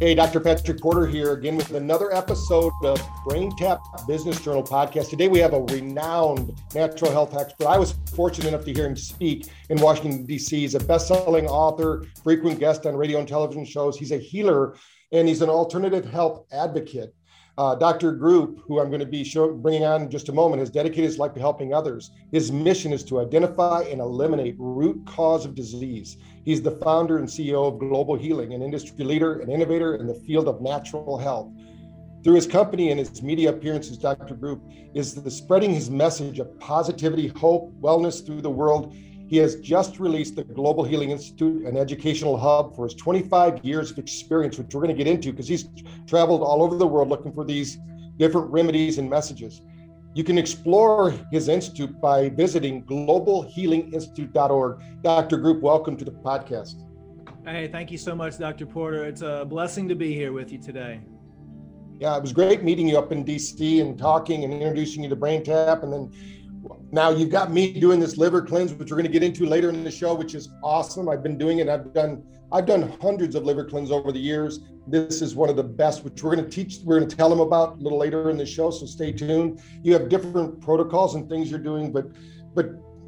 Hey, Dr. Patrick Porter here again with another episode of Brain Tap Business Journal Podcast. Today we have a renowned natural health expert. I was fortunate enough to hear him speak in Washington, D.C. He's a best-selling author, frequent guest on radio and television shows. He's a healer, and he's an alternative health advocate. Dr. Group, who I'm going to be bringing on in just a moment, has dedicated his life to helping others. His mission is to identify and eliminate root cause of disease. He's the founder and CEO of Global Healing, an industry leader and innovator in the field of natural health. Through his company and his media appearances, Dr. Group is spreading his message of positivity, hope, wellness through the world. He has just released the Global Healing Institute, an educational hub for his 25 years of experience, which we're going to get into because he's traveled all over the world looking for these different remedies and messages. You can explore his institute by visiting globalhealinginstitute.org. Dr. Group, welcome to the podcast. Hey, thank you so much, Dr. Porter. It's a blessing to be here with you today. Yeah, it was great meeting you up in DC and talking and introducing you to BrainTap, and then now you've got me doing this liver cleanse, which we're going to get into later in the show, which is awesome. I've been doing it. I've done hundreds of liver cleanses over the years. This is one of the best, which we're going to teach. We're going to tell them about a little later in the show. So stay tuned. You have different protocols and things you're doing, but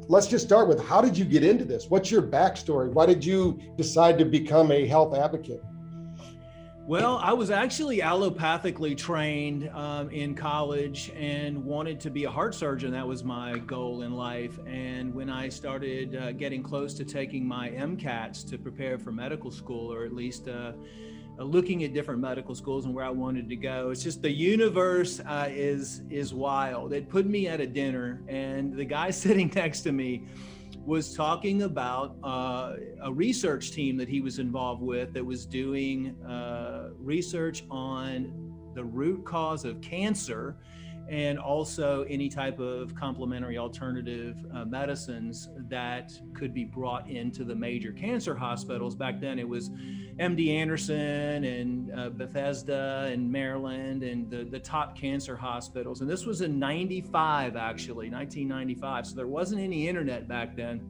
let's just start with, how did you get into this? What's your backstory? Why did you decide to become a health advocate? Well, I was actually allopathically trained in college and wanted to be a heart surgeon. That was my goal in life. And when I started getting close to taking my MCATs to prepare for medical school, or at least looking at different medical schools and where I wanted to go, it's just the universe is wild. It put me at a dinner, and the guy sitting next to me was talking about a research team that he was involved with that was doing research on the root cause of cancer and also any type of complementary alternative medicines that could be brought into the major cancer hospitals. Back then it was MD Anderson and Bethesda and Maryland and the top cancer hospitals. And this was in 1995. So there wasn't any internet back then.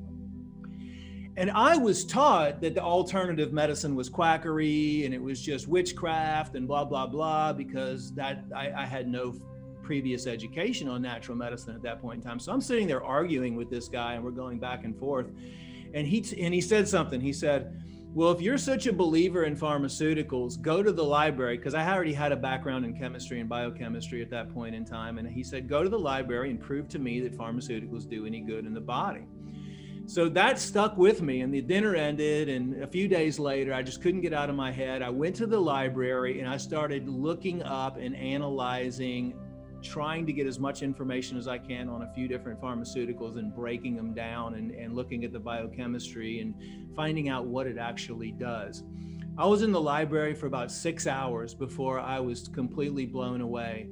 And I was taught that the alternative medicine was quackery and it was just witchcraft and blah, blah, blah, because that I had no previous education on natural medicine at that point in time. So I'm sitting there arguing with this guy and we're going back and forth. And he said something. He said, well, if you're such a believer in pharmaceuticals, go to the library, because I already had a background in chemistry and biochemistry at that point in time. And he said, go to the library and prove to me that pharmaceuticals do any good in the body. So that stuck with me, and the dinner ended, and a few days later, I just couldn't get out of my head. I went to the library and I started looking up and analyzing, trying to get as much information as I can on a few different pharmaceuticals and breaking them down and looking at the biochemistry and finding out what it actually does. I was in the library for about 6 hours before I was completely blown away.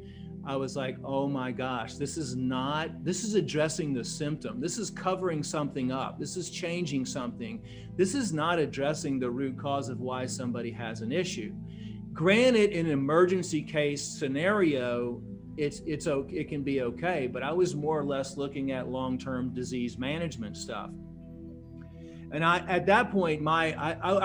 I was like, oh my gosh, this is addressing the symptom. This is covering something up. This is changing something. This is not addressing the root cause of why somebody has an issue. Granted, in an emergency case scenario, it can be okay, but I was more or less looking at long-term disease management stuff. And I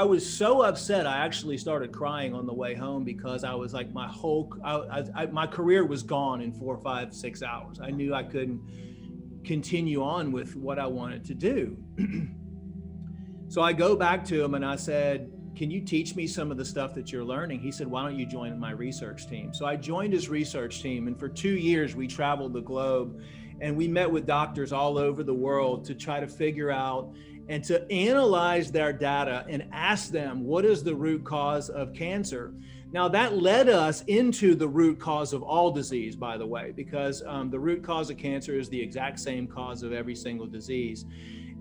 was so upset, I actually started crying on the way home, because I was like, my career was gone in 4, 5, 6 hours. I knew I couldn't continue on with what I wanted to do. So I go back to him and I said, can you teach me some of the stuff that you're learning? He said, why don't you join my research team? So I joined his research team, and for 2 years we traveled the globe and we met with doctors all over the world to try to figure out and to analyze their data and ask them, what is the root cause of cancer? Now that led us into the root cause of all disease, by the way, because the root cause of cancer is the exact same cause of every single disease.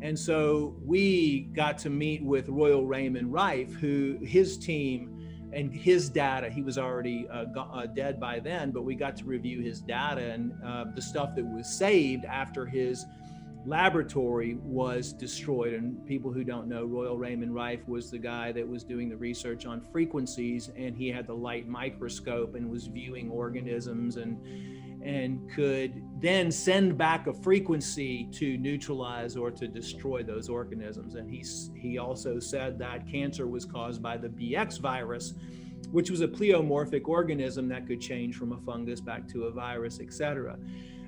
And so we got to meet with Royal Raymond Rife, who his team and his data, he was already dead by then, but we got to review his data and the stuff that was saved after his laboratory was destroyed. And people who don't know, Royal Raymond Rife was the guy that was doing the research on frequencies, and he had the light microscope and was viewing organisms and could then send back a frequency to neutralize or to destroy those organisms. And he also said that cancer was caused by the BX virus, which was a pleomorphic organism that could change from a fungus back to a virus, et cetera.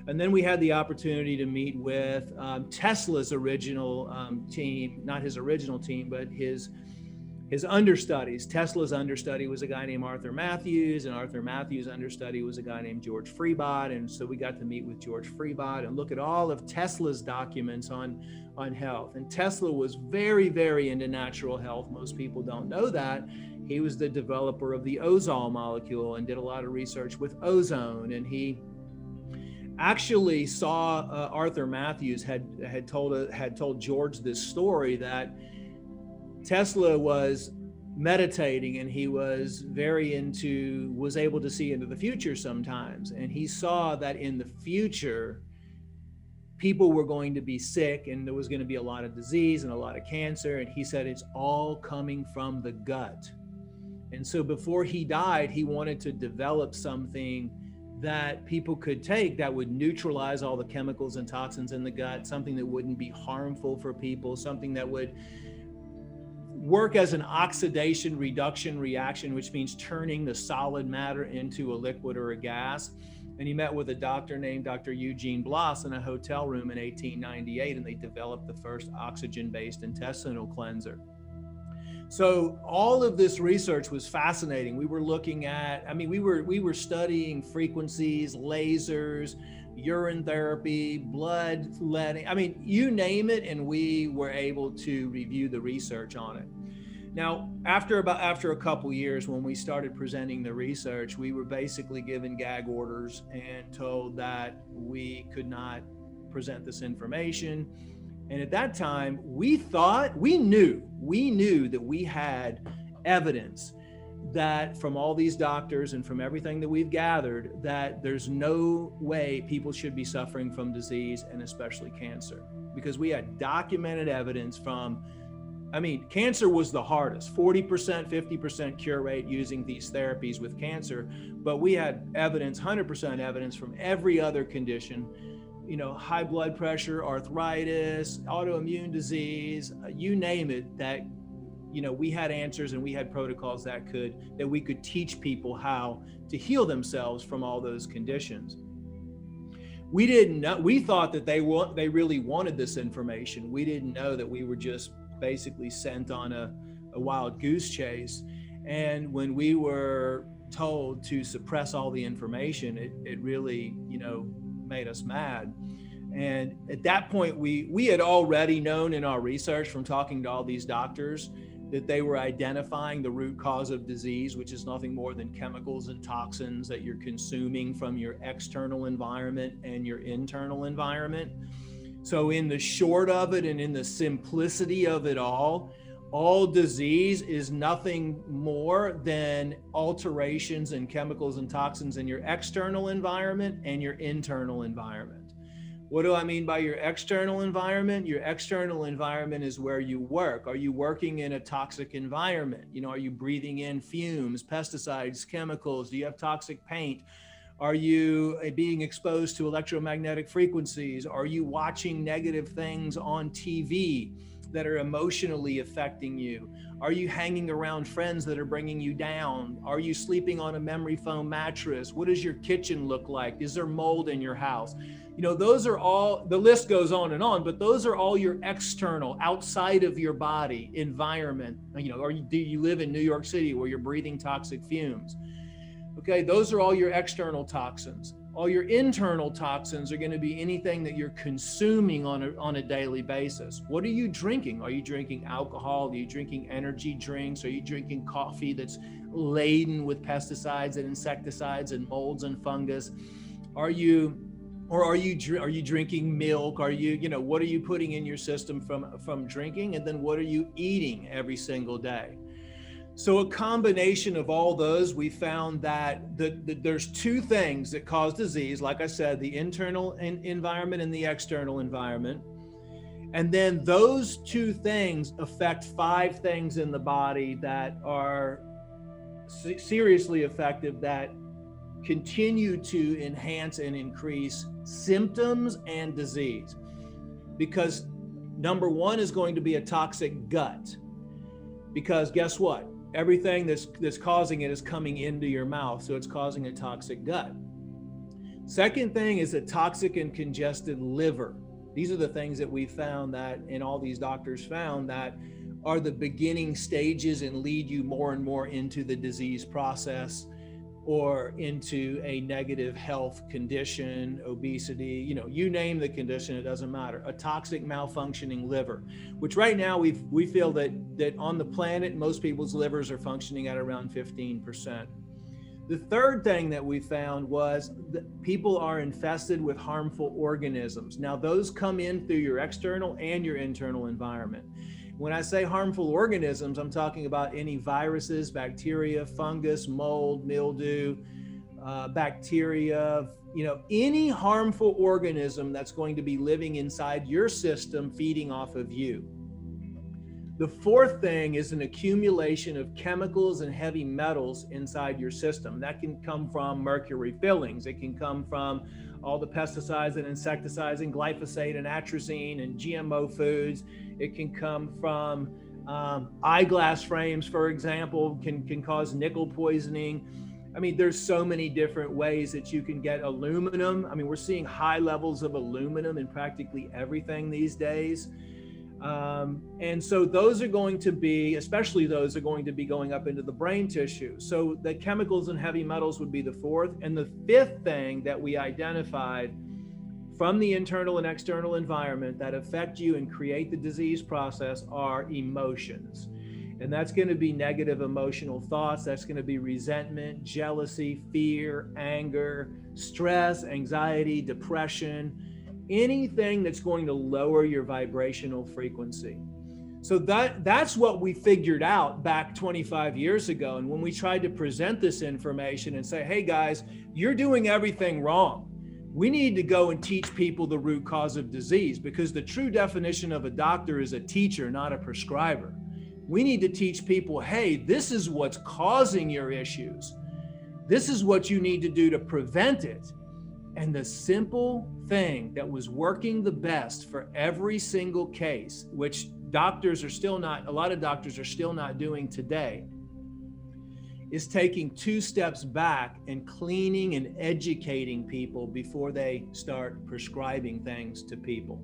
And then we had the opportunity to meet with Tesla's original team, not his original team, but his understudies. Tesla's understudy was a guy named Arthur Matthews, and Arthur Matthews' understudy was a guy named George Freebot. And so we got to meet with George Freebot and look at all of Tesla's documents on health. And Tesla was very, very into natural health. Most people don't know that. He was the developer of the ozone molecule and did a lot of research with ozone. And he actually saw Arthur Matthews had told George this story that Tesla was meditating and he was able to see into the future sometimes. And he saw that in the future, people were going to be sick and there was going to be a lot of disease and a lot of cancer. And he said, it's all coming from the gut. And so before he died, he wanted to develop something that people could take that would neutralize all the chemicals and toxins in the gut, something that wouldn't be harmful for people, something that would work as an oxidation reduction reaction, which means turning the solid matter into a liquid or a gas. And he met with a doctor named Dr. Eugene Bloss in a hotel room in 1898, and they developed the first oxygen-based intestinal cleanser. So all of this research was fascinating. We were looking at, we were studying frequencies, lasers, urine therapy, bloodletting, you name it, and we were able to review the research on it. Now, after a couple years, when we started presenting the research, we were basically given gag orders and told that we could not present this information. And at that time, we knew that we had evidence that from all these doctors and from everything that we've gathered, that there's no way people should be suffering from disease and especially cancer, because we had documented evidence from, cancer was the hardest, 40%, 50% cure rate using these therapies with cancer, but we had evidence, 100% evidence from every other condition, high blood pressure, arthritis, autoimmune disease, you name it, that we had answers and we had protocols that we could teach people how to heal themselves from all those conditions. We didn't know, we thought that they really wanted this information. We didn't know that we were just basically sent on a wild goose chase. And when we were told to suppress all the information, it really, made us mad. And at that point, we had already known in our research from talking to all these doctors that they were identifying the root cause of disease, which is nothing more than chemicals and toxins that you're consuming from your external environment and your internal environment. So in the short of it and in the simplicity of it all disease is nothing more than alterations in chemicals and toxins in your external environment and your internal environment. What do I mean by your external environment? Your external environment is where you work. Are you working in a toxic environment? Are you breathing in fumes, pesticides, chemicals? Do you have toxic paint? Are you being exposed to electromagnetic frequencies? Are you watching negative things on TV that are emotionally affecting you? Are you hanging around friends that are bringing you down? Are you sleeping on a memory foam mattress? What does your kitchen look like? Is there mold in your house? Those are all, the list goes on and on, but those are all your external, outside of your body environment. Do you live in New York City where you're breathing toxic fumes? Okay, those are all your external toxins. All your internal toxins are going to be anything that you're consuming on a daily basis. What are you drinking? Are you drinking alcohol? Are you drinking energy drinks? Are you drinking coffee that's laden with pesticides and insecticides and molds and fungus? Are you drinking milk? What are you putting in your system from drinking? And then what are you eating every single day? So a combination of all those, we found that there's two things that cause disease. Like I said, the internal environment and the external environment. And then those two things affect five things in the body that are seriously effective, that continue to enhance and increase symptoms and disease. Because number one is going to be a toxic gut. Because guess what? everything that's causing it is coming into your mouth, so it's causing a toxic gut. Second thing is a toxic and congested liver. These are the things that we found that, and all these doctors found that are the beginning stages and lead you more and more into the disease process or into a negative health condition, obesity, you name the condition, it doesn't matter. A toxic malfunctioning liver, which right now we feel that on the planet, most people's livers are functioning at around 15%. The third thing that we found was that people are infested with harmful organisms. Now, those come in through your external and your internal environment. When I say harmful organisms, I'm talking about any viruses, bacteria, fungus, mold, mildew, any harmful organism that's going to be living inside your system, feeding off of you. The fourth thing is an accumulation of chemicals and heavy metals inside your system. That can come from mercury fillings. It can come from all the pesticides and insecticides and glyphosate and atrazine and GMO foods. It can come from eyeglass frames, for example, can cause nickel poisoning. I mean, there's so many different ways that you can get aluminum. I mean, we're seeing high levels of aluminum in practically everything these days. And so those are going to be, especially those are going to be going up into the brain tissue. So the chemicals and heavy metals would be the fourth. And the fifth thing that we identified from the internal and external environment that affect you and create the disease process are emotions. And that's going to be negative emotional thoughts. That's going to be resentment, jealousy, fear, anger, stress, anxiety, depression, anything that's going to lower your vibrational frequency. So that's what we figured out back 25 years ago. And when we tried to present this information and say, hey guys, you're doing everything wrong. We need to go and teach people the root cause of disease, because the true definition of a doctor is a teacher, not a prescriber. We need to teach people, hey, this is what's causing your issues. This is what you need to do to prevent it. And the simple thing that was working the best for every single case, which a lot of doctors are still not doing today, is taking two steps back and cleaning and educating people before they start prescribing things to people.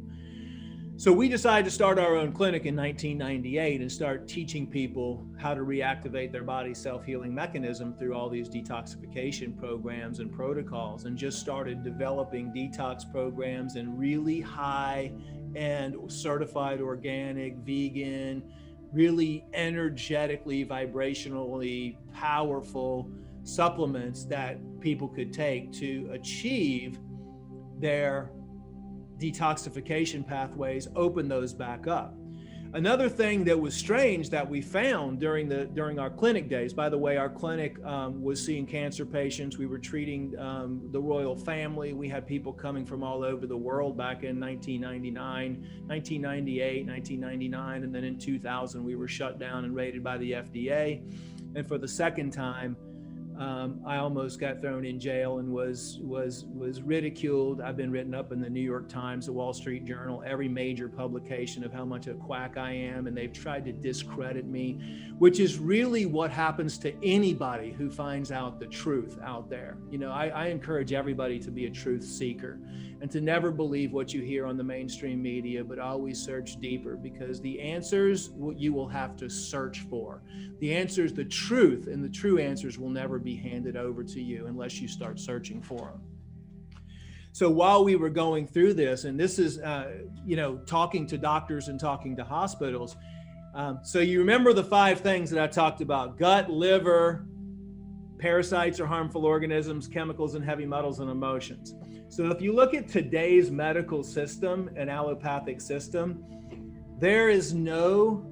So we decided to start our own clinic in 1998 and start teaching people how to reactivate their body's self-healing mechanism through all these detoxification programs and protocols, and just started developing detox programs and really high-end certified organic, vegan, really energetically, vibrationally powerful supplements that people could take to achieve their detoxification pathways, open those back up. Another thing that was strange that we found during our clinic days, by the way, our clinic was seeing cancer patients. We were treating the royal family. We had people coming from all over the world back in 1999, 1998, 1999, and then in 2000, we were shut down and raided by the FDA. And for the second time, I almost got thrown in jail and was ridiculed. I've been written up in the New York Times, the Wall Street Journal, every major publication of how much a quack I am, and they've tried to discredit me, which is really what happens to anybody who finds out the truth out there. I encourage everybody to be a truth seeker and to never believe what you hear on the mainstream media, but always search deeper, because the answers you will have to search for. The answers, the truth, and the true answers will never be handed over to you unless you start searching for them. So while we were going through this, and this is, talking to doctors and talking to hospitals. So you remember the five things that I talked about: gut, liver, parasites or harmful organisms, chemicals and heavy metals, and emotions. So if you look at today's medical system and allopathic system, there is no,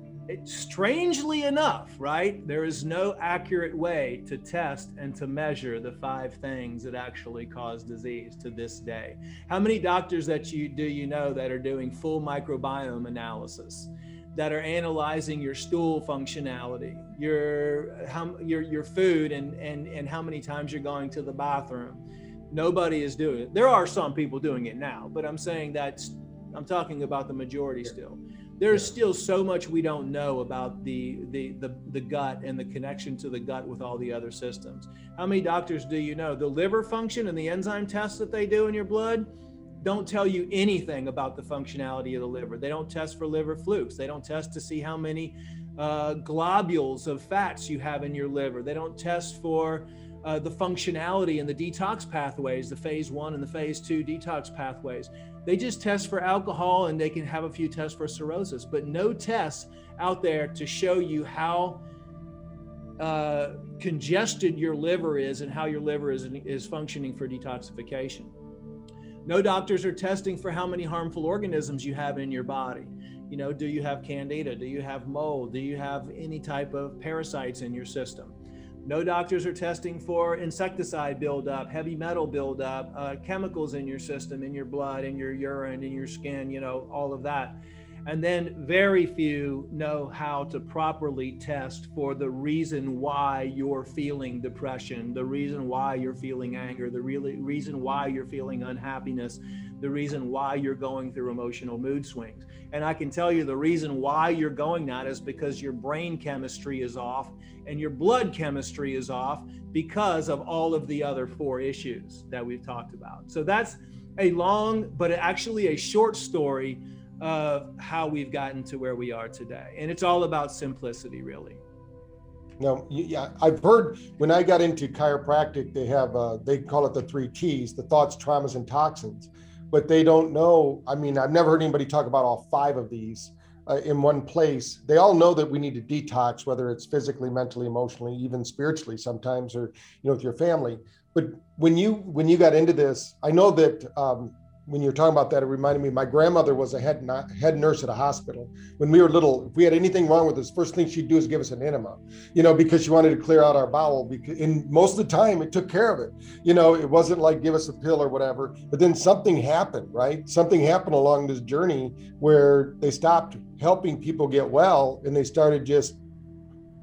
strangely enough, right? There is no accurate way to test and to measure the five things that actually cause disease to this day. How many doctors do you know that are doing full microbiome analysis, that are analyzing your stool functionality, your food, and how many times you're going to the bathroom? Nobody is doing it. There are some people doing it now, but I'm talking about the majority still. There's still so much we don't know about the gut and the connection to the gut with all the other systems. How many doctors do you know? The liver function and the enzyme tests that they do in your blood don't tell you anything about the functionality of the liver. They don't test for liver flukes. They don't test to see how many globules of fats you have in your liver. They don't test for the functionality and the detox pathways, the phase 1 and the phase 2 detox pathways. They just test for alcohol, and they can have a few tests for cirrhosis, but no tests out there to show you how congested your liver is and how your liver is functioning for detoxification. No doctors are testing for how many harmful organisms you have in your body. You know, do you have candida? Do you have mold? Do you have any type of parasites in your system? No doctors are testing for insecticide buildup, heavy metal buildup, chemicals in your system, in your blood, in your urine, in your skin, you know, all of that. And then very few know how to properly test for the reason why you're feeling depression, the reason why you're feeling anger, the reason why you're feeling unhappiness, the reason why you're going through emotional mood swings. And I can tell you the reason why you're going that is because your brain chemistry is off and your blood chemistry is off because of all of the other 4 issues that we've talked about. So that's a long, but actually a short story of how we've gotten to where we are today. And it's all about simplicity, really. No, yeah, I've heard when I got into chiropractic, they have, they call it the 3 T's, the thoughts, traumas, and toxins, but they don't know. I mean, I've never heard anybody talk about all 5 of these in one place. They all know that we need to detox, whether it's physically, mentally, emotionally, even spiritually sometimes, or, you know, with your family. But when you got into this, I know that, when you were talking about that, it reminded me, my grandmother was a head nurse at a hospital. When we were little, if we had anything wrong with us, first thing she'd do is give us an enema, you know, because she wanted to clear out our bowel. Because, and most of the time it took care of it. You know, it wasn't like give us a pill or whatever, but then something happened, right? Something happened along this journey where they stopped helping people get well and they started just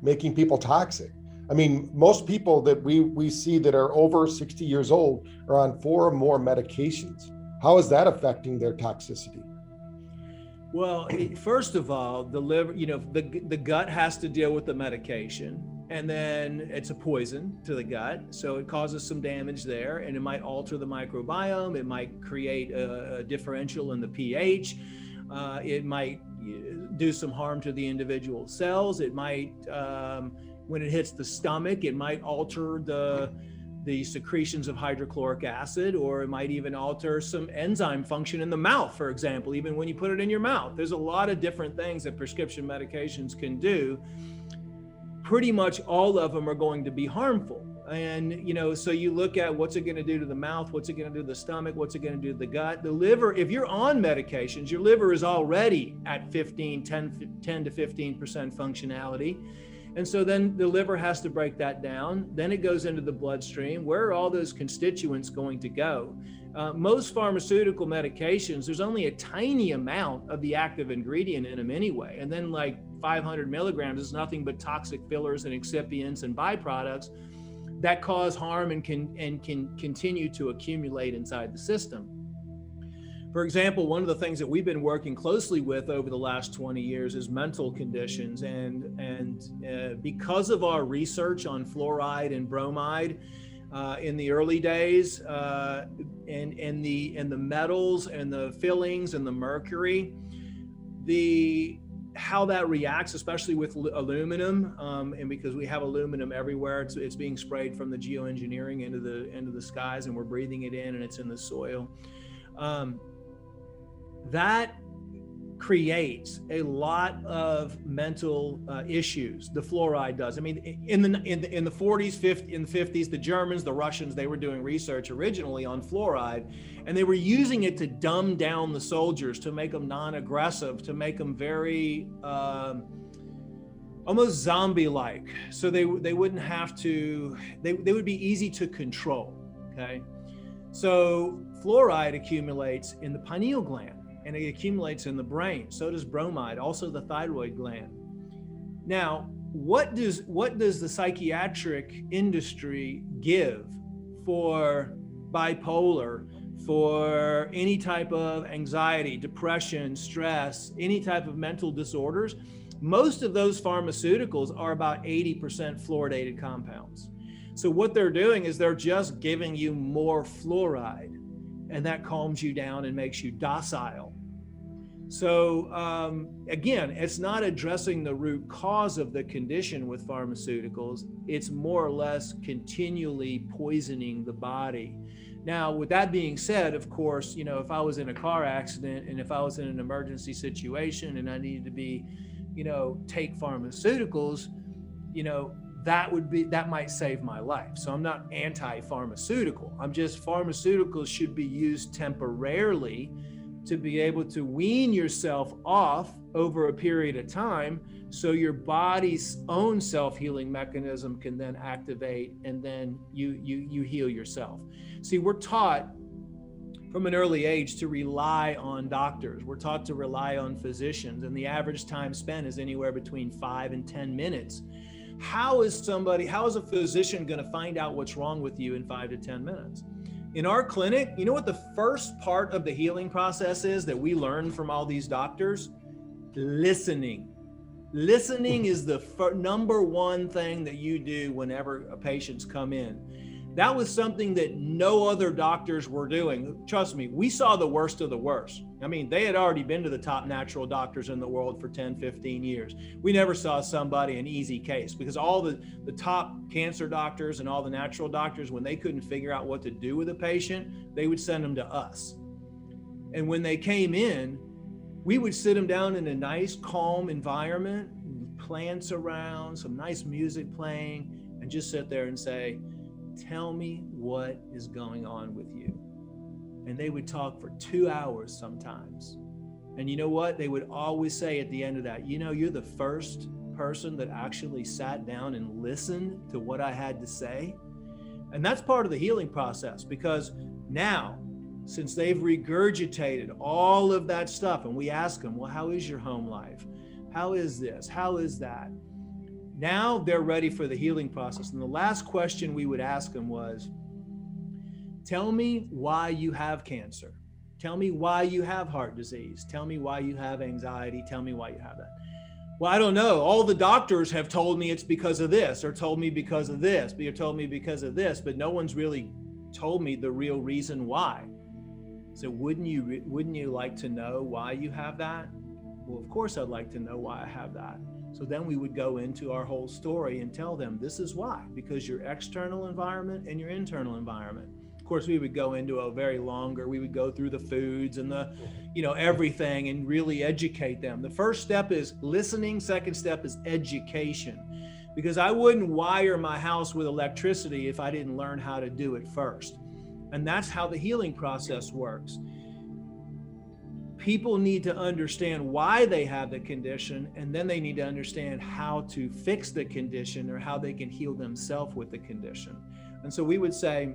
making people toxic. I mean, most people that we see that are over 60 years old are on 4 or more medications. How is that affecting their toxicity? Well, first of all, the liver, you know, the gut has to deal with the medication, and then it's a poison to the gut. So it causes some damage there, and it might alter the microbiome. It might create a differential in the pH. It might do some harm to the individual cells. It might, when it hits the stomach, it might alter the secretions of hydrochloric acid, or it might even alter some enzyme function in the mouth, for example, even when you put it in your mouth. There's a lot of different things that prescription medications can do. Pretty much all of them are going to be harmful. And, you know, so you look at what's it going to do to the mouth, what's it going to do to the stomach, what's it going to do to the gut, the liver. If you're on medications, your liver is already at 10 to 15% functionality. And so then the liver has to break that down. Then it goes into the bloodstream. Where are all those constituents going to go? Most pharmaceutical medications, there's only a tiny amount of the active ingredient in them anyway. And then like 500 milligrams is nothing but toxic fillers and excipients and byproducts that cause harm and can continue to accumulate inside the system. For example, one of the things that we've been working closely with over the last 20 years is mental conditions. And because of our research on fluoride and bromide in the early days, and the metals and the fillings and the mercury, how that reacts, especially with aluminum, and because we have aluminum everywhere, it's being sprayed from the geoengineering into the skies, and we're breathing it in, and it's in the soil. That creates a lot of mental issues. The fluoride does. I mean, in the 40s, 50s, the Germans, the Russians, they were doing research originally on fluoride, and they were using it to dumb down the soldiers, to make them non-aggressive, to make them very almost zombie-like. So they wouldn't have to. They would be easy to control. Okay, so fluoride accumulates in the pineal gland, and it accumulates in the brain. So does bromide, also the thyroid gland. Now, what does the psychiatric industry give for bipolar, for any type of anxiety, depression, stress, any type of mental disorders, most of those pharmaceuticals are about 80% fluoridated compounds. So what they're doing is they're just giving you more fluoride, and that calms you down and makes you docile. So again, it's not addressing the root cause of the condition with pharmaceuticals. It's more or less continually poisoning the body. Now, with that being said, of course, you know, if I was in a car accident and if I was in an emergency situation and I needed to be, you know, take pharmaceuticals, you know, that might save my life. So I'm not anti-pharmaceutical. I'm just, pharmaceuticals should be used temporarily to be able to wean yourself off over a period of time, so your body's own self-healing mechanism can then activate, and then you heal yourself. See, we're taught from an early age to rely on doctors. We're taught to rely on physicians, and the average time spent is anywhere between 5 and 10 minutes. How is a physician gonna find out what's wrong with you in 5 to 10 minutes? In our clinic, you know what the first part of the healing process is that we learn from all these doctors? Listening. Listening is the number one thing that you do whenever a patient's come in. That was something that no other doctors were doing. Trust me, we saw the worst of the worst. I mean, they had already been to the top natural doctors in the world for 10, 15 years. We never saw somebody an easy case, because all the top cancer doctors and all the natural doctors, when they couldn't figure out what to do with a patient, they would send them to us. And when they came in, we would sit them down in a nice, calm environment, plants around, some nice music playing, and just sit there and say, "Tell me what is going on with you." And they would talk for 2 hours sometimes. And you know what? They would always say at the end of that, "You know, you're the first person that actually sat down and listened to what I had to say." And that's part of the healing process, because now, since they've regurgitated all of that stuff, and we ask them, "Well, how is your home life? How is this? How is that?" Now they're ready for the healing process. And the last question we would ask them was, "Tell me why you have cancer. Tell me why you have heart disease. Tell me why you have anxiety. Tell me why you have that." "Well, I don't know. All the doctors have told me it's because of this, or told me because of this, or told me because of this, but no one's really told me the real reason why." "So wouldn't you like to know why you have that?" "Well, of course I'd like to know why I have that." So then we would go into our whole story and tell them, "This is why, because your external environment and your internal environment." Of course, we would go into we would go through the foods and the, you know, everything, and really educate them. The first step is listening. Second step is education, because I wouldn't wire my house with electricity if I didn't learn how to do it first. And that's how the healing process works. People need to understand why they have the condition, and then they need to understand how to fix the condition, or how they can heal themselves with the condition. And so we would say,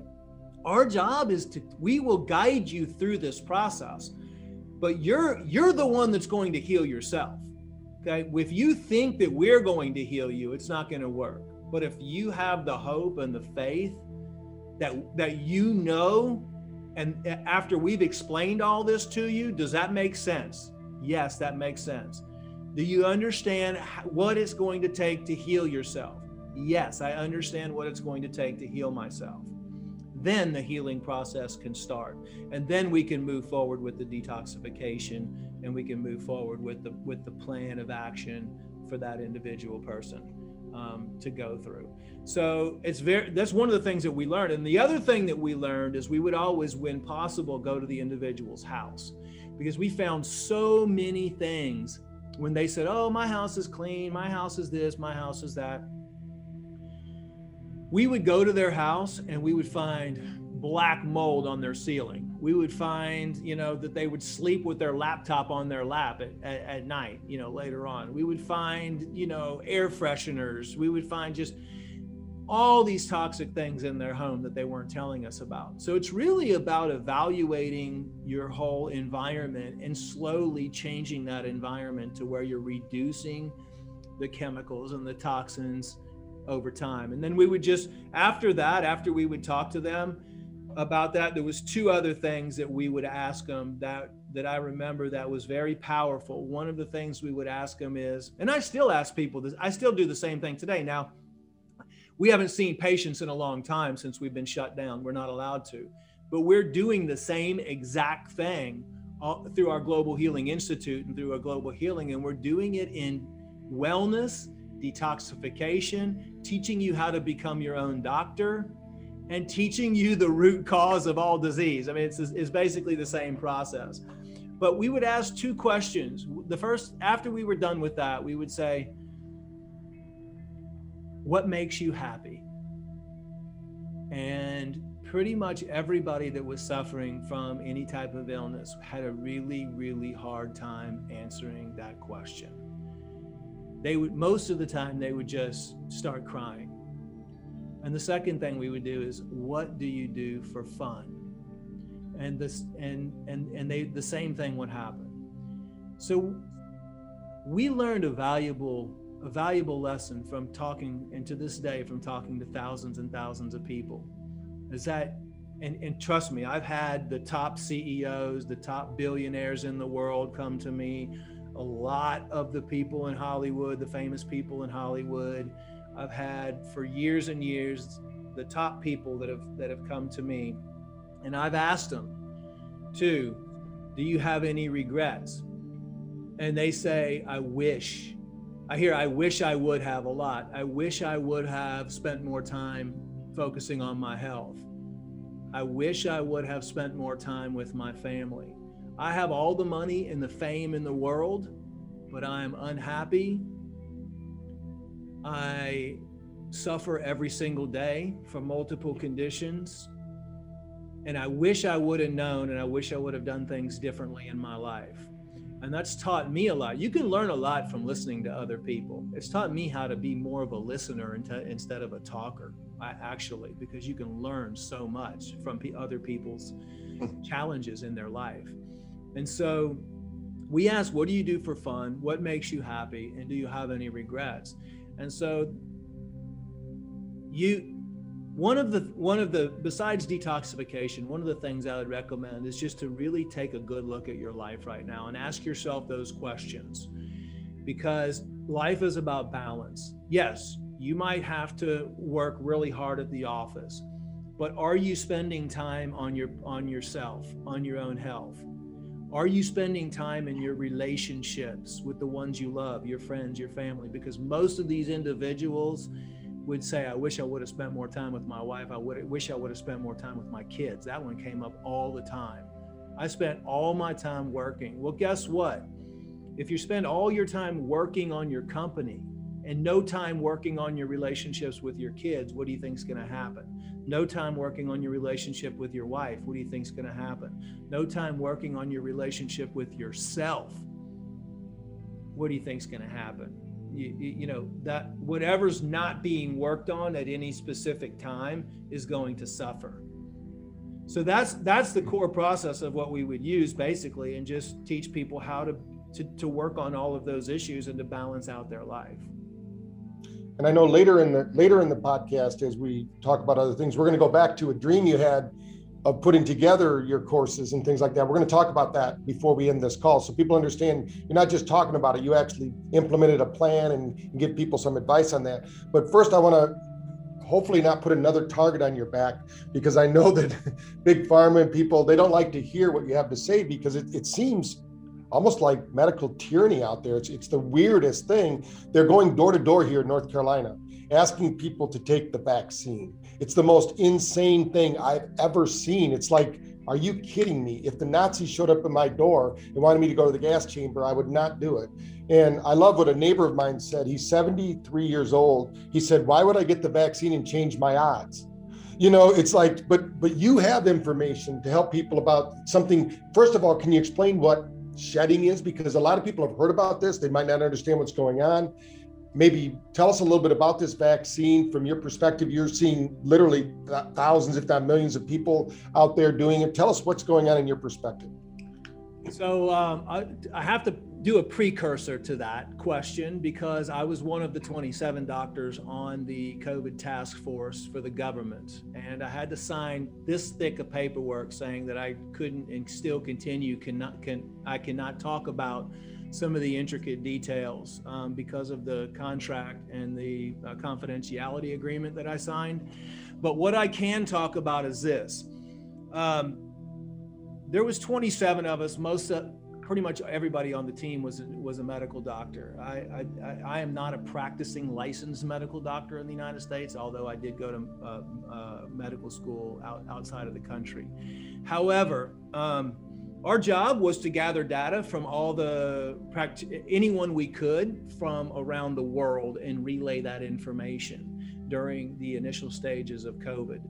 our job is we will guide you through this process, but you're the one that's going to heal yourself. Okay? If you think that we're going to heal you, it's not going to work. But if you have the hope and the faith that you know, and after we've explained all this to you, does that make sense? Yes, that makes sense. Do you understand what it's going to take to heal yourself? Yes, I understand what it's going to take to heal myself. Then the healing process can start. And then we can move forward with the detoxification, and we can move forward with the plan of action for that individual person to go through. So that's one of the things that we learned. And the other thing that we learned is we would always, when possible, go to the individual's house, because we found so many things when they said, "Oh, my house is clean, my house is this, my house is that." We would go to their house and we would find black mold on their ceiling. We would find, you know, that they would sleep with their laptop on their lap at night, you know, later on. We would find, you know, air fresheners. We would find just all these toxic things in their home that they weren't telling us about. So it's really about evaluating your whole environment and slowly changing that environment to where you're reducing the chemicals and the toxins over time. And then we would just, after that, after we would talk to them, about that. There was two other things that we would ask them that I remember that was very powerful. One of the things we would ask them is, and I still ask people this, I still do the same thing today. Now, we haven't seen patients in a long time since we've been shut down. We're not allowed to, but we're doing the same exact thing through our Global Healing Institute and through our Global Healing, and we're doing it in wellness, detoxification, teaching you how to become your own doctor, and teaching you the root cause of all disease. I mean, it's basically the same process. But we would ask two questions. The first, after we were done with that, we would say, what makes you happy? And pretty much everybody that was suffering from any type of illness had a really, really hard time answering that question. Most of the time, they would just start crying. And the second thing we would do is, what do you do for fun? And the same thing would happen. So we learned a valuable lesson from talking, and to this day, from talking to thousands and thousands of people, is that, and trust me, I've had the top CEOs, the top billionaires in the world come to me, a lot of the people in Hollywood, the famous people in Hollywood. I've had for years and years the top people that have come to me, and I've asked them to, do you have any regrets? And they say, I wish I would have a lot. I wish I would have spent more time focusing on my health. I wish I would have spent more time with my family. I have all the money and the fame in the world, but I am unhappy. I suffer every single day from multiple conditions, and I wish I would have known, and I wish I would have done things differently in my life. And that's taught me a lot. You can learn a lot from listening to other people. It's taught me how to be more of a listener instead of a talker, actually, because you can learn so much from other people's challenges in their life. And so we asked, what do you do for fun? What makes you happy? And do you have any regrets? And so besides detoxification, one of the things I would recommend is just to really take a good look at your life right now and ask yourself those questions, because life is about balance. Yes, you might have to work really hard at the office, but are you spending time on yourself, on your own health? Are you spending time in your relationships with the ones you love, your friends, your family? Because most of these individuals would say, I wish I would have spent more time with my wife. I wish I would have spent more time with my kids. That one came up all the time. I spent all my time working. Well, guess what? If you spend all your time working on your company and no time working on your relationships with your kids, what do you think is going to happen? No time working on your relationship with your wife, what do you think is going to happen? No time working on your relationship with yourself, what do you think is going to happen? You know, that whatever's not being worked on at any specific time is going to suffer. So that's the core process of what we would use, basically, and just teach people how to work on all of those issues and to balance out their life. And I know later in the podcast, as we talk about other things, we're going to go back to a dream you had of putting together your courses and things like that. We're going to talk about that before we end this call, so people understand you're not just talking about it. You actually implemented a plan and give people some advice on that. But first, I want to hopefully not put another target on your back, because I know that big pharma and people, they don't like to hear what you have to say, because it seems almost like medical tyranny out there. It's the weirdest thing. They're going door to door here in North Carolina, asking people to take the vaccine. It's the most insane thing I've ever seen. It's like, are you kidding me? If the Nazis showed up at my door and wanted me to go to the gas chamber, I would not do it. And I love what a neighbor of mine said. He's 73 years old. He said, why would I get the vaccine and change my odds? You know, it's like, but you have information to help people about something. First of all, can you explain what shedding is? Because a lot of people have heard about this, they might not understand what's going on. Maybe tell us a little bit about this vaccine from your perspective. You're seeing literally thousands, if not millions of people out there doing it. Tell us what's going on in your perspective. So I have to do a precursor to that question because I was one of the 27 doctors on the COVID task force for the government. And I had to sign this thick of paperwork saying that I couldn't and still continue, I cannot talk about some of the intricate details because of the contract and the confidentiality agreement that I signed. But what I can talk about is this. There was 27 of us, pretty much everybody on the team was a medical doctor. I am not a practicing licensed medical doctor in the United States, although I did go to medical school outside of the country. However, our job was to gather data from all the anyone we could from around the world and relay that information during the initial stages of COVID.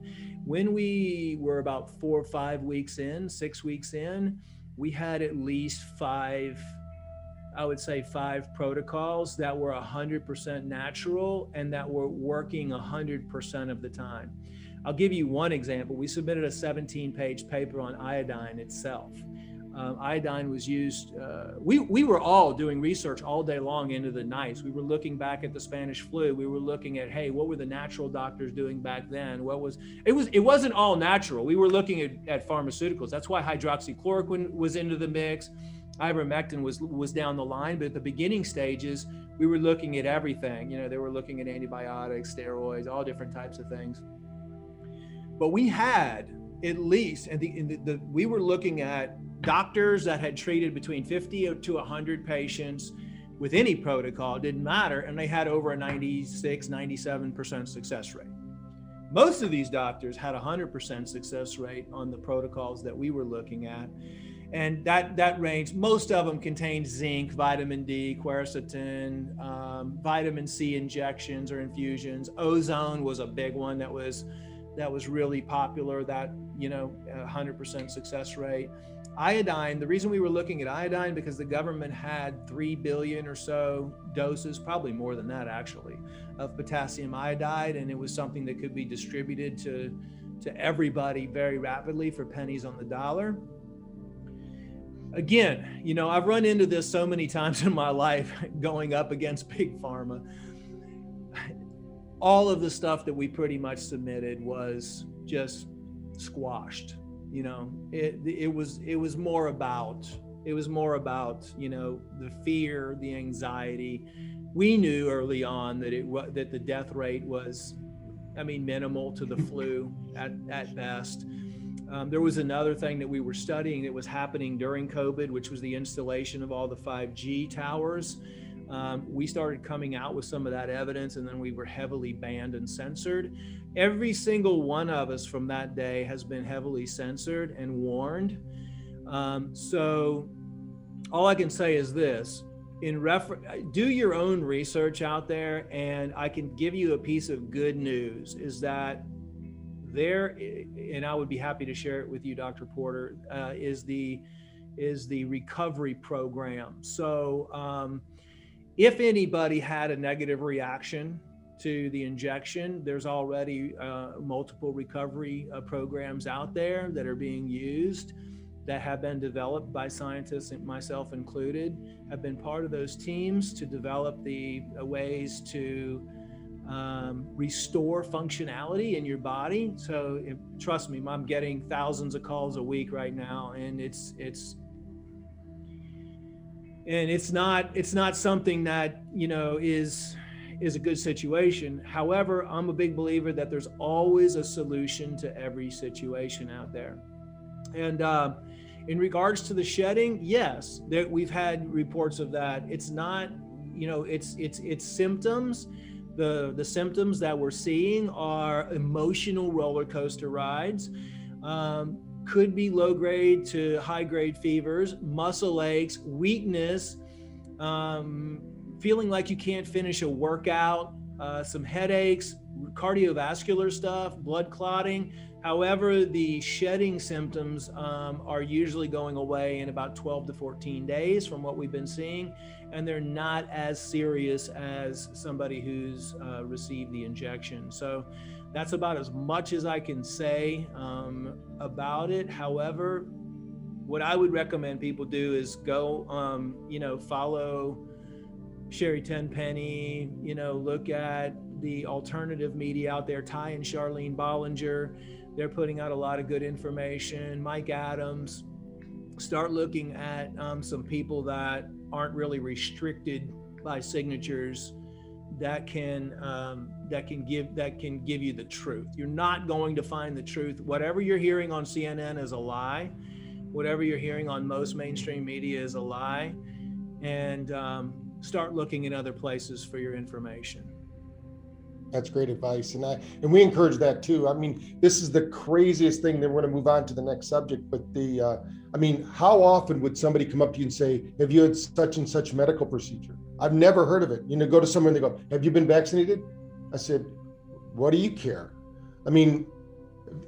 When we were about 4 or 5 weeks in, 6 weeks in, we had at least five protocols that were 100% natural and that were working 100% of the time. I'll give you one example. We submitted a 17-page paper on iodine itself. Iodine was used, we were all doing research all day long into the nights. We were looking back at the Spanish flu. We were looking at, hey, what were the natural doctors doing back then? It wasn't all natural. We were looking at pharmaceuticals. That's why hydroxychloroquine was into the mix. Ivermectin was down the line, but at the beginning stages, we were looking at everything. You know, they were looking at antibiotics, steroids, all different types of things. But we had at least, we were looking at doctors that had treated between 50 to 100 patients with any protocol, didn't matter, and they had over a 96, 97% success rate. Most of these doctors had 100% success rate on the protocols that we were looking at. And that range, most of them contained zinc, vitamin D, quercetin, vitamin C injections or infusions. Ozone was a big one that was really popular, that, 100% success rate. Iodine, the reason we were looking at iodine because the government had 3 billion or so doses, probably more than that actually, of potassium iodide, and it was something that could be distributed to everybody very rapidly for pennies on the dollar. Again, I've run into this so many times in my life going up against Big Pharma. All of the stuff that we pretty much submitted was just squashed. It was more about the fear, the anxiety. We knew early on that the death rate was, minimal to the flu at best. There was another thing that we were studying that was happening during COVID, which was the installation of all the 5G towers. We started coming out with some of that evidence, and then we were heavily banned and censored. Every single one of us from that day has been heavily censored and warned. So all I can say is this, do your own research out there, and I can give you a piece of good news is that there, and I would be happy to share it with you, Dr. Porter, is the recovery program. So, if anybody had a negative reaction to the injection, there's already multiple recovery programs out there that are being used that have been developed by scientists, myself included. I've been part of those teams to develop the ways to restore functionality in your body. So trust me, I'm getting thousands of calls a week right now, and it's not something that, is a good situation. However, I'm a big believer that there's always a solution to every situation out there. And in regards to the shedding, yes, that we've had reports of that. It's not, it's symptoms. The symptoms that we're seeing are emotional roller coaster rides. Could be low grade to high grade fevers, muscle aches, weakness, feeling like you can't finish a workout, some headaches, cardiovascular stuff, blood clotting. However, the shedding symptoms are usually going away in about 12 to 14 days from what we've been seeing. And they're not as serious as somebody who's received the injection. So that's about as much as I can say about it. However, what I would recommend people do is go, follow Sherry Tenpenny, look at the alternative media out there. Ty and Charlene Bollinger, they're putting out a lot of good information. Mike Adams. Start looking at some people that aren't really restricted by signatures that can give you the truth. You're not going to find the truth. Whatever you're hearing on CNN is a lie. Whatever you're hearing on most mainstream media is a lie. And start looking in other places for your information. That's great advice. And we encourage that too. I mean, this is the craziest thing that we're going to move on to the next subject, but how often would somebody come up to you and say, have you had such and such medical procedure? I've never heard of it. Go to someone and they go, have you been vaccinated? I said, what do you care? I mean,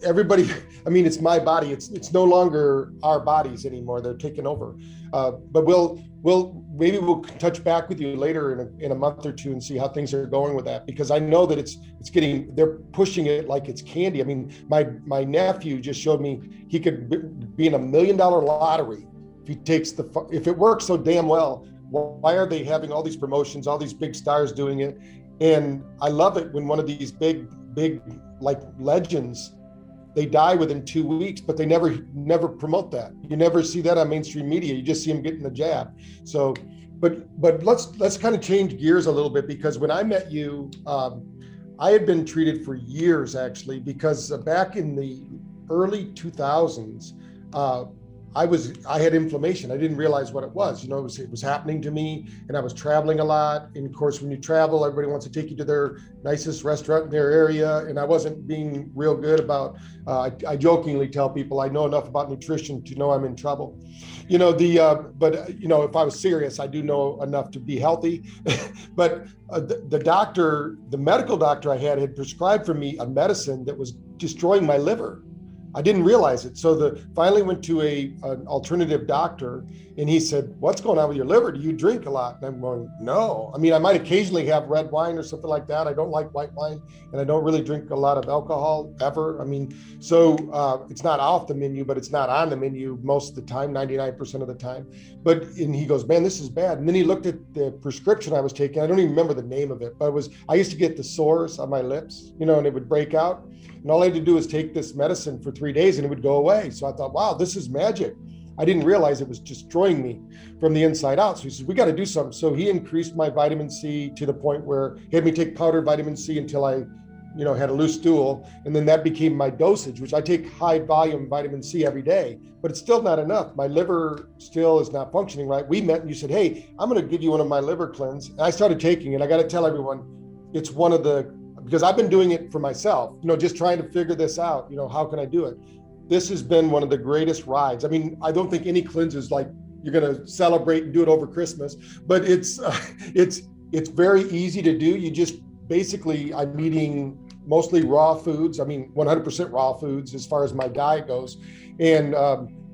everybody, it's my body. It's no longer our bodies anymore. They're taken over. But we'll touch back with you later in a month or two and see how things are going with that, because I know that they're pushing it like it's candy. I mean, my nephew just showed me he could be in $1 million lottery if he takes if it works so damn well. Why are they having all these promotions, all these big stars doing it? And I love it when one of these big like legends, they die within 2 weeks, but they never promote that. You never see that on mainstream media. You just see them getting the jab. So, but let's kind of change gears a little bit, because when I met you, I had been treated for years actually, because back in the early 2000s, I had inflammation. I didn't realize what it was. It was happening to me, and I was traveling a lot. And of course, when you travel, everybody wants to take you to their nicest restaurant in their area. And I wasn't being real good about, I jokingly tell people I know enough about nutrition to know I'm in trouble. If I was serious, I do know enough to be healthy. But the medical doctor I had prescribed for me a medicine that was destroying my liver. I didn't realize it. So finally went to an alternative doctor, and he said, what's going on with your liver? Do you drink a lot? And I'm going, no. I mean, I might occasionally have red wine or something like that. I don't like white wine, and I don't really drink a lot of alcohol ever. I mean, so it's not off the menu, but it's not on the menu most of the time, 99% of the time. And he goes, man, this is bad. And then he looked at the prescription I was taking. I don't even remember the name of it, but I used to get the sores on my lips, and it would break out. And all I had to do was take this medicine for 3 days and it would go away. So I thought, wow, this is magic. I didn't realize it was destroying me from the inside out. So he said, we got to do something. So he increased my vitamin C to the point where he had me take powdered vitamin C until I, had a loose stool. And then that became my dosage, which I take high volume vitamin C every day, but it's still not enough. My liver still is not functioning right. We met and you said, hey, I'm going to give you one of my liver cleanse. And I started taking it. I got to tell everyone, it's one of the, because I've been doing it for myself, just trying to figure this out, how can I do it? This has been one of the greatest rides. I mean, I don't think any cleanse is like you're going to celebrate and do it over Christmas, but it's very easy to do. You just basically, I'm eating mostly raw foods. I mean, 100% raw foods as far as my diet goes, and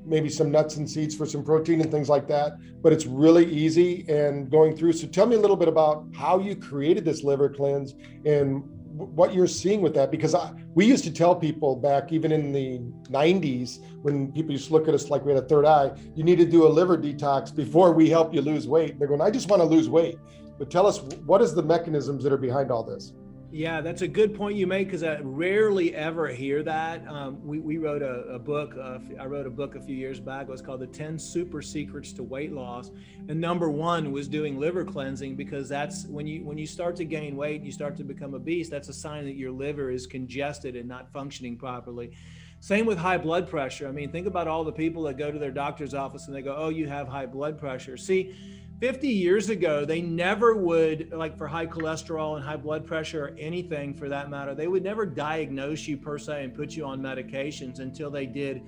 maybe some nuts and seeds for some protein and things like that, but it's really easy and going through. So tell me a little bit about how you created this liver cleanse and what you're seeing with that, because we used to tell people back even in the 90s, when people used to look at us like we had a third eye, you need to do a liver detox before we help you lose weight. And they're going, I just want to lose weight. But tell us, what is the mechanisms that are behind all this? Yeah, that's a good point you make, because I rarely ever hear that. We wrote a book. I wrote a book a few years back. It was called The 10 Super Secrets to Weight Loss. And number one was doing liver cleansing, because that's when you start to gain weight and you start to become obese, that's a sign that your liver is congested and not functioning properly. Same with high blood pressure. I mean, think about all the people that go to their doctor's office and they go, oh, you have high blood pressure. See, 50 years ago, they never would, like for high cholesterol and high blood pressure or anything for that matter, they would never diagnose you per se and put you on medications until they did.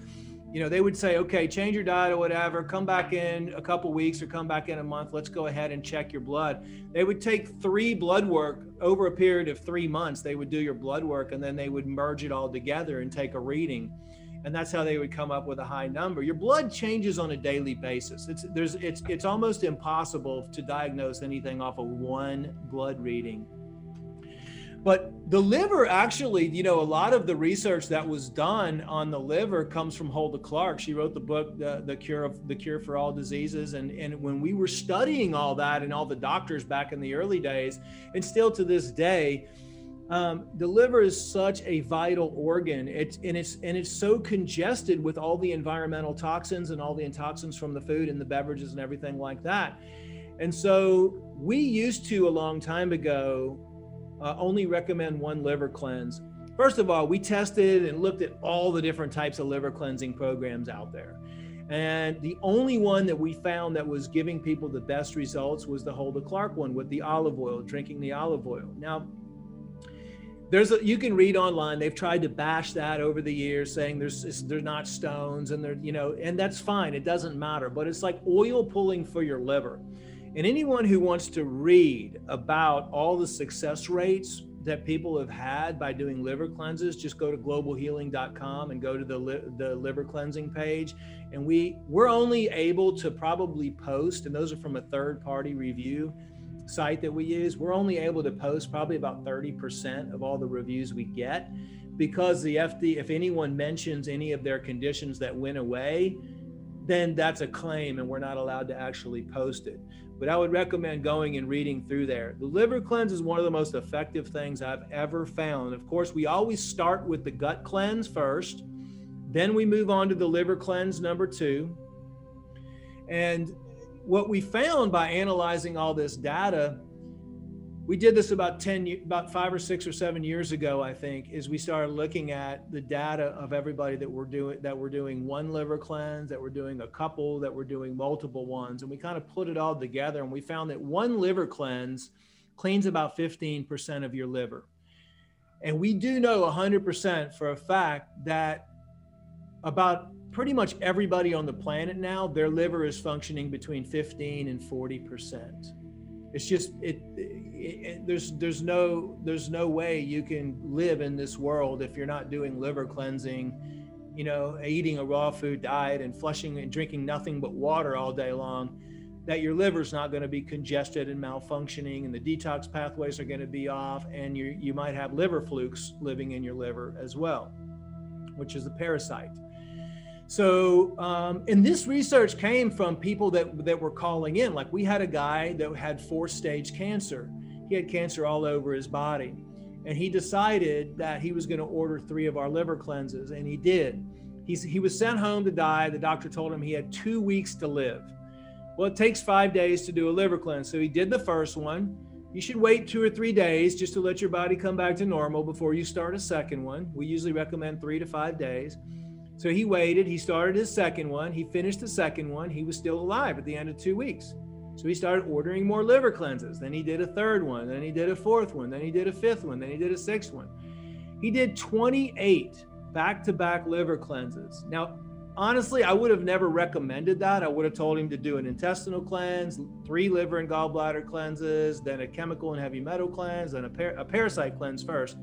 They would say, okay, change your diet or whatever, come back in a couple weeks or come back in a month, let's go ahead and check your blood. They would take 3 blood work over a period of 3 months, they would do your blood work, and then they would merge it all together and take a reading. And that's how they would come up with a high number. Your blood changes on a daily basis. It's almost impossible to diagnose anything off of one blood reading. But the liver actually, you know, a lot of the research that was done on the liver comes from Hulda Clark. She wrote the book, The Cure for All Diseases. And when we were studying all that and all the doctors back in the early days, and still to this day, the liver is such a vital organ. It's so congested with all the environmental toxins and all the toxins from the food and the beverages and everything like that. And so we used to, a long time ago, only recommend one liver cleanse. First of all, we tested and looked at all the different types of liver cleansing programs out there. And the only one that we found that was giving people the best results was the Hulda Clark one with the olive oil, drinking the olive oil. Now, you can read online, they've tried to bash that over the years, saying they're not stones and they're, you know, and that's fine, it doesn't matter, but it's like oil pulling for your liver. And anyone who wants to read about all the success rates that people have had by doing liver cleanses, just go to globalhealing.com and go to the liver cleansing page. And we're only able to probably post, and those are from a third party review site that we use, we're only able to post probably about 30% of all the reviews we get, because the FDA, if anyone mentions any of their conditions that went away, then that's a claim and we're not allowed to actually post it. But I would recommend going and reading through there. The liver cleanse is one of the most effective things I've ever found. Of course, we always start with the gut cleanse first, then we move on to the liver cleanse number 2. And what we found by analyzing all this data, we did this about 5 or 6 or 7 years ago, I think, is we started looking at the data of everybody that we're doing one liver cleanse, that we're doing a couple, that we're doing multiple ones. And we kind of put it all together, and we found that one liver cleanse cleans about 15% of your liver. And we do know 100% for a fact that about pretty much everybody on the planet now, their liver is functioning between 15 and 40%. It's just, there's no way you can live in this world if you're not doing liver cleansing, you know, eating a raw food diet and flushing and drinking nothing but water all day long, that your liver's not going to be congested and malfunctioning, and the detox pathways are going to be off, and you might have liver flukes living in your liver as well, which is a parasite. So, and this research came from people that were calling in. Like, we had a guy that had 4-stage cancer. He had cancer all over his body. And he decided that he was going to order 3 of our liver cleanses, and he did. He was sent home to die. The doctor told him he had 2 weeks to live. Well, it takes 5 days to do a liver cleanse. So he did the first one. You should wait 2 or 3 days just to let your body come back to normal before you start a second one. We usually recommend 3 to 5 days. So he waited, he started his second one, he finished the second one, he was still alive at the end of 2 weeks. So he started ordering more liver cleanses. Then he did a third one, then he did a fourth one, then he did a fifth one, then he did a sixth one. He did 28 back-to-back liver cleanses. Now, honestly, I would have never recommended that. I would have told him to do an intestinal cleanse, 3 liver and gallbladder cleanses, then a chemical and heavy metal cleanse, then a parasite cleanse first,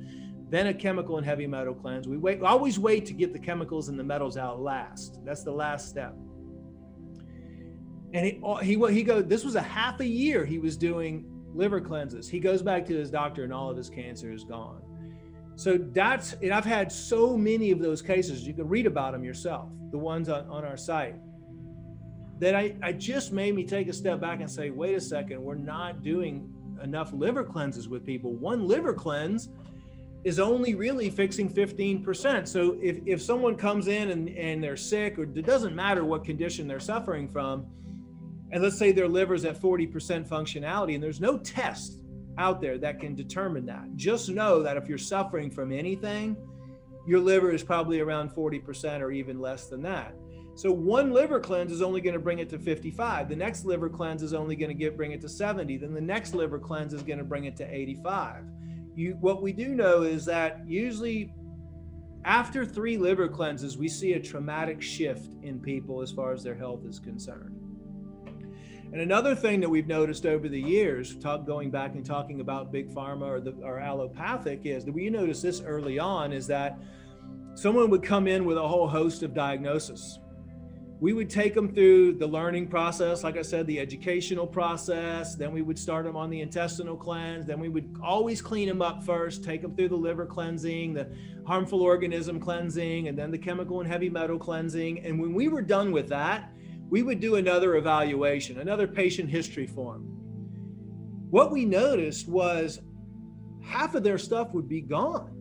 then a chemical and heavy metal cleanse. We always wait to get the chemicals and the metals out last. That's the last step. And this was a half a year he was doing liver cleanses. He goes back to his doctor and all of his cancer is gone. So that's, and I've had so many of those cases, you can read about them yourself, the ones on our site, that I just made me take a step back and say, wait a second, we're not doing enough liver cleanses with people. One liver cleanse is only really fixing 15%. So if someone comes in and they're sick, or it doesn't matter what condition they're suffering from, and let's say their liver's at 40% functionality, and there's no test out there that can determine that. Just know that if you're suffering from anything, your liver is probably around 40% or even less than that. So one liver cleanse is only going to bring it to 55. The next liver cleanse is only going to bring it to 70. Then the next liver cleanse is going to bring it to 85. What we do know is that usually after 3 liver cleanses, we see a traumatic shift in people as far as their health is concerned. And another thing that we've noticed over the years, going back and talking about big pharma or allopathic, is that we noticed this early on, is that someone would come in with a whole host of diagnoses. We would take them through the learning process, like I said, the educational process. Then we would start them on the intestinal cleanse. Then we would always clean them up first, take them through the liver cleansing, the harmful organism cleansing, and then the chemical and heavy metal cleansing. And when we were done with that, we would do another evaluation, another patient history form. What we noticed was half of their stuff would be gone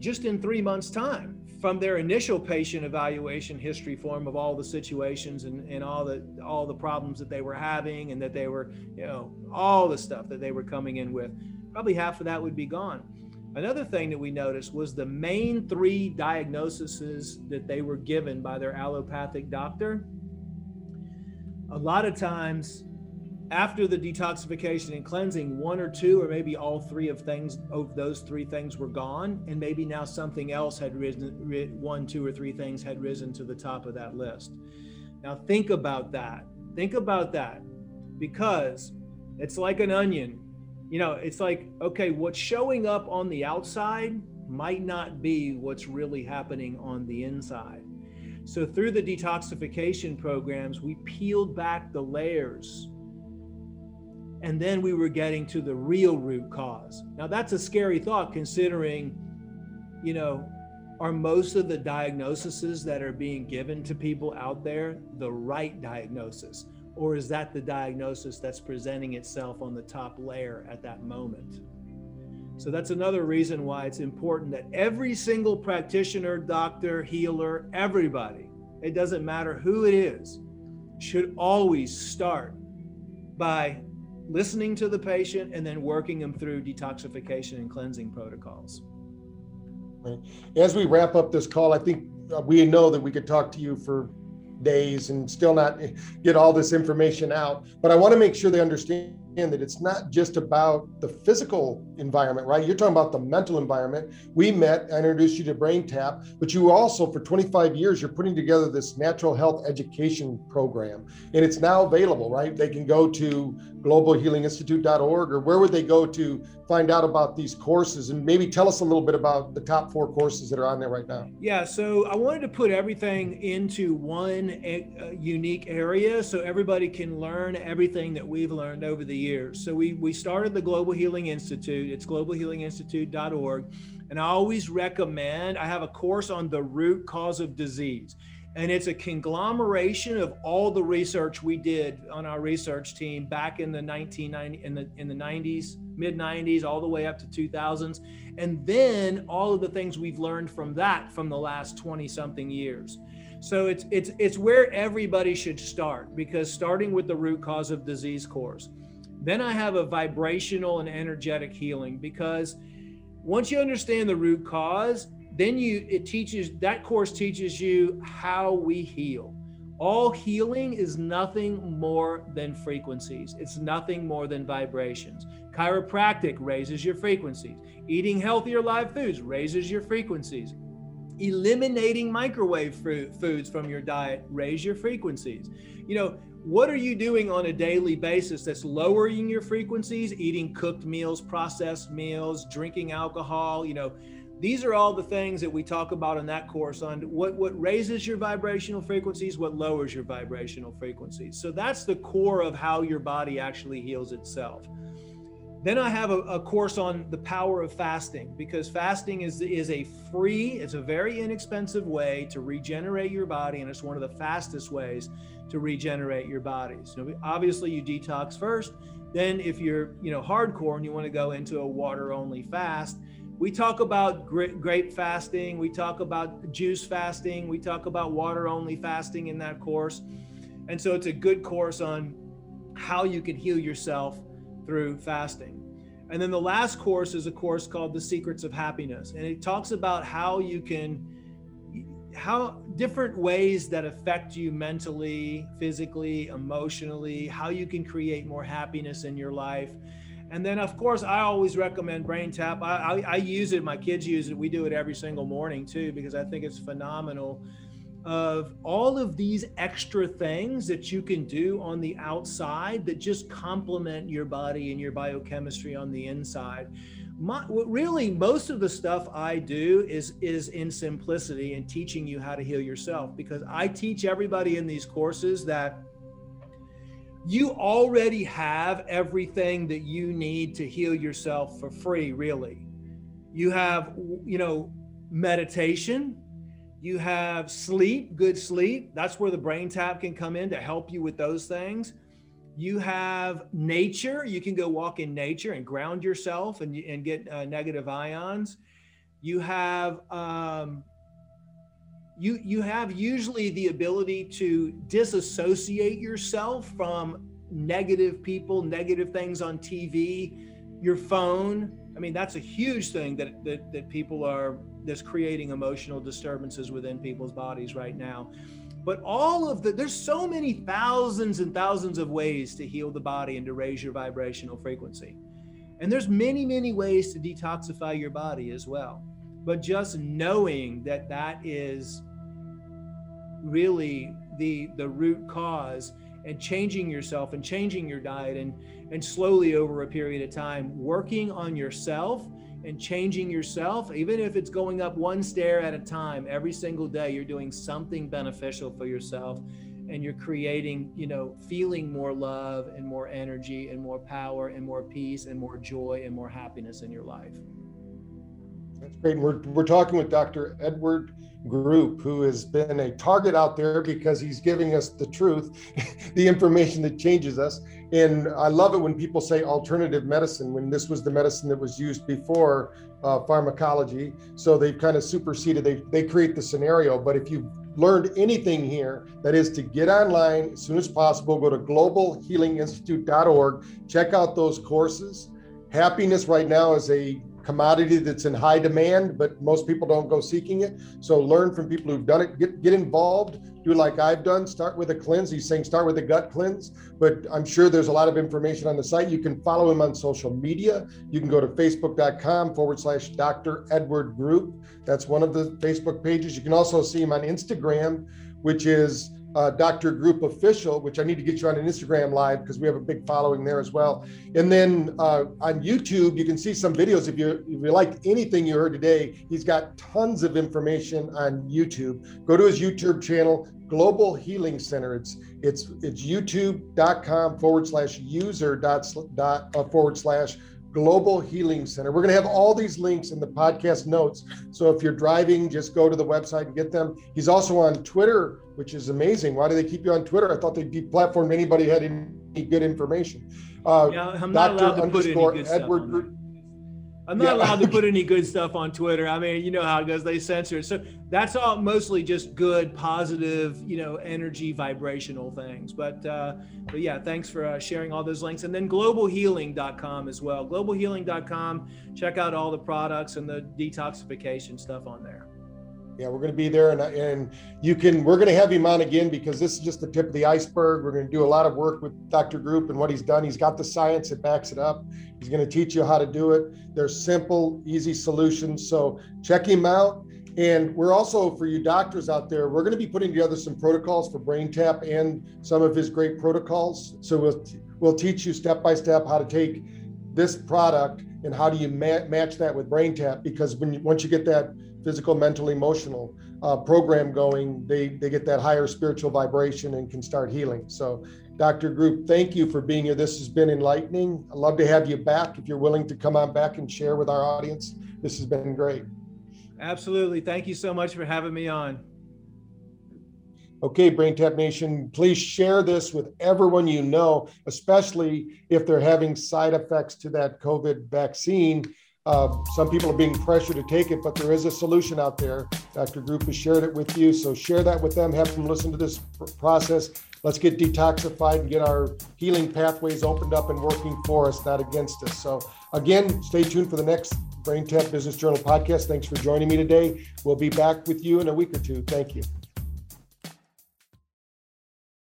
just in 3 months' time, from their initial patient evaluation history form of all the situations and all the problems that they were having and that they were, you know, all the stuff that they were coming in with. Probably half of that would be gone. Another thing that we noticed was the main three diagnoses that they were given by their allopathic doctor. A lot of times after the detoxification and cleansing, one or two or maybe all three of those three things were gone, and maybe now something else had risen, one, two, or three things had risen to the top of that list. Now think about that. Think about that, because it's like an onion. You know, it's like, okay, what's showing up on the outside might not be what's really happening on the inside. So through the detoxification programs, we peeled back the layers, and then we were getting to the real root cause. Now that's a scary thought, considering, you know, are most of the diagnoses that are being given to people out there the right diagnosis? Or is that the diagnosis that's presenting itself on the top layer at that moment? So that's another reason why it's important that every single practitioner, doctor, healer, everybody, it doesn't matter who it is, should always start by listening to the patient and then working them through detoxification and cleansing protocols. As we wrap up this call, I think we know that we could talk to you for days and still not get all this information out, but I want to make sure they understand that it's not just about the physical environment, right? You're talking about the mental environment. We met, I introduced you to Brain Tap, but you also, for 25 years, you're putting together this natural health education program, and it's now available, right? They can go to globalhealinginstitute.org, or where would they go to find out about these courses? And maybe tell us a little bit about the top 4 courses that are on there right now. Yeah, so I wanted to put everything into one unique area so everybody can learn everything that we've learned over the years. So we started the Global Healing Institute. It's globalhealinginstitute.org. And I always recommend, I have a course on the root cause of disease. And it's a conglomeration of all the research we did on our research team back in the 1990s, in the 90s, mid 90s, all the way up to 2000s. And then all of the things we've learned from that from the last 20 something years. So it's where everybody should start, because starting with the root cause of disease course. Then I have a vibrational and energetic healing, because once you understand the root cause, then that course teaches you how we heal. All healing is nothing more than frequencies. It's nothing more than vibrations. Chiropractic raises your frequencies. Eating healthier live foods raises your frequencies. Eliminating microwave foods from your diet raise your frequencies. You know, what are you doing on a daily basis that's lowering your frequencies? Eating cooked meals, processed meals, drinking alcohol, you know, these are all the things that we talk about in that course on what raises your vibrational frequencies, what lowers your vibrational frequencies. So that's the core of how your body actually heals itself. Then I have a course on the power of fasting, because fasting is a free, it's a very inexpensive way to regenerate your body, and it's one of the fastest ways to regenerate your body. So obviously you detox first, then if you're, you know, hardcore and you want to go into a water only fast, we talk about grape fasting, we talk about juice fasting, we talk about water only fasting in that course. And so it's a good course on how you can heal yourself through fasting. And then the last course is a course called The Secrets of Happiness. And it talks about how different ways that affect you mentally, physically, emotionally, how you can create more happiness in your life. And then of course, I always recommend Brain Tap. I use it, my kids use it. We do it every single morning too, because I think it's phenomenal. Of all of these extra things that you can do on the outside that just complement your body and your biochemistry on the inside. really most of the stuff I do is in simplicity and teaching you how to heal yourself, because I teach everybody in these courses that you already have everything that you need to heal yourself for free, really. You have, you know, meditation, you have sleep, good sleep. That's where the brain tap can come in to help you with those things. You have nature. You can go walk in nature and ground yourself and get negative ions. You have you have usually the ability to disassociate yourself from negative people, negative things on TV, your phone. I mean, that's a huge thing that people are, that's creating emotional disturbances within people's bodies right now. But there's so many thousands and thousands of ways to heal the body and to raise your vibrational frequency. And there's many, many ways to detoxify your body as well. But just knowing that is really the root cause, and changing yourself and changing your diet and slowly over a period of time, working on yourself and changing yourself, even if it's going up one stair at a time, every single day you're doing something beneficial for yourself, and you're creating, you know, feeling more love and more energy and more power and more peace and more joy and more happiness in your life. That's great. We're talking with Dr. Edward Group, who has been a target out there because he's giving us the truth, the information that changes us. And I love it when people say alternative medicine, when this was the medicine that was used before pharmacology. So they've kind of superseded, they create the scenario. But if you've learned anything here, that is to get online as soon as possible, go to globalhealinginstitute.org, check out those courses. Happiness right now is a commodity that's in high demand, but most people don't go seeking it. So learn from people who've done it, get involved, do like I've done, start with a cleanse. He's saying start with a gut cleanse, but I'm sure there's a lot of information on the site. You can follow him on social media. You can go to facebook.com/Dr. Edward Group. That's one of the Facebook pages. You can also see him on Instagram, which is Dr. Group Official, which I need to get you on an Instagram live because we have a big following there as well. And then on YouTube, you can see some videos. If you liked anything you heard today, he's got tons of information on YouTube. Go to his YouTube channel, Global Healing Center. It's youtube.com/user/Global Healing Center. We're going to have all these links in the podcast notes. So if you're driving, just go to the website and get them. He's also on Twitter, which is amazing. Why do they keep you on Twitter? I thought they deplatformed anybody who had any good information. I'm not allowed to put any good stuff on Twitter. I'm not allowed to put any good stuff on Twitter. I mean, you know how it goes. They censor it. So that's all mostly just good, positive, you know, energy, vibrational things. But yeah, thanks for sharing all those links. And then globalhealing.com as well. Globalhealing.com. Check out all the products and the detoxification stuff on there. Yeah, we're going to be there, and we're going to have him on again because this is just the tip of the iceberg. We're going to do a lot of work with Dr. Group and what he's done. He's got the science that backs it up. He's going to teach you how to do it. They're simple, easy solutions. So check him out. And we're also, for you doctors out there, we're going to be putting together some protocols for Brain Tap and some of his great protocols. So we'll teach you step by step how to take this product and how do you match that with Brain Tap, because once you get that physical, mental, emotional program going, they get that higher spiritual vibration and can start healing. So Dr. Group, thank you for being here. This has been enlightening. I'd love to have you back if you're willing to come on back and share with our audience. This has been great. Absolutely. Thank you so much for having me on. Okay, Brain Tap Nation, please share this with everyone you know, especially if they're having side effects to that COVID vaccine. Some people are being pressured to take it, but there is a solution out there. Dr. Group has shared it with you, so share that with them. Have them listen to this process. Let's get detoxified and get our healing pathways opened up and working for us, not against us. So again, stay tuned for the next Brain Tap Business Journal podcast. Thanks for joining me today. We'll be back with you in a week or two. Thank you.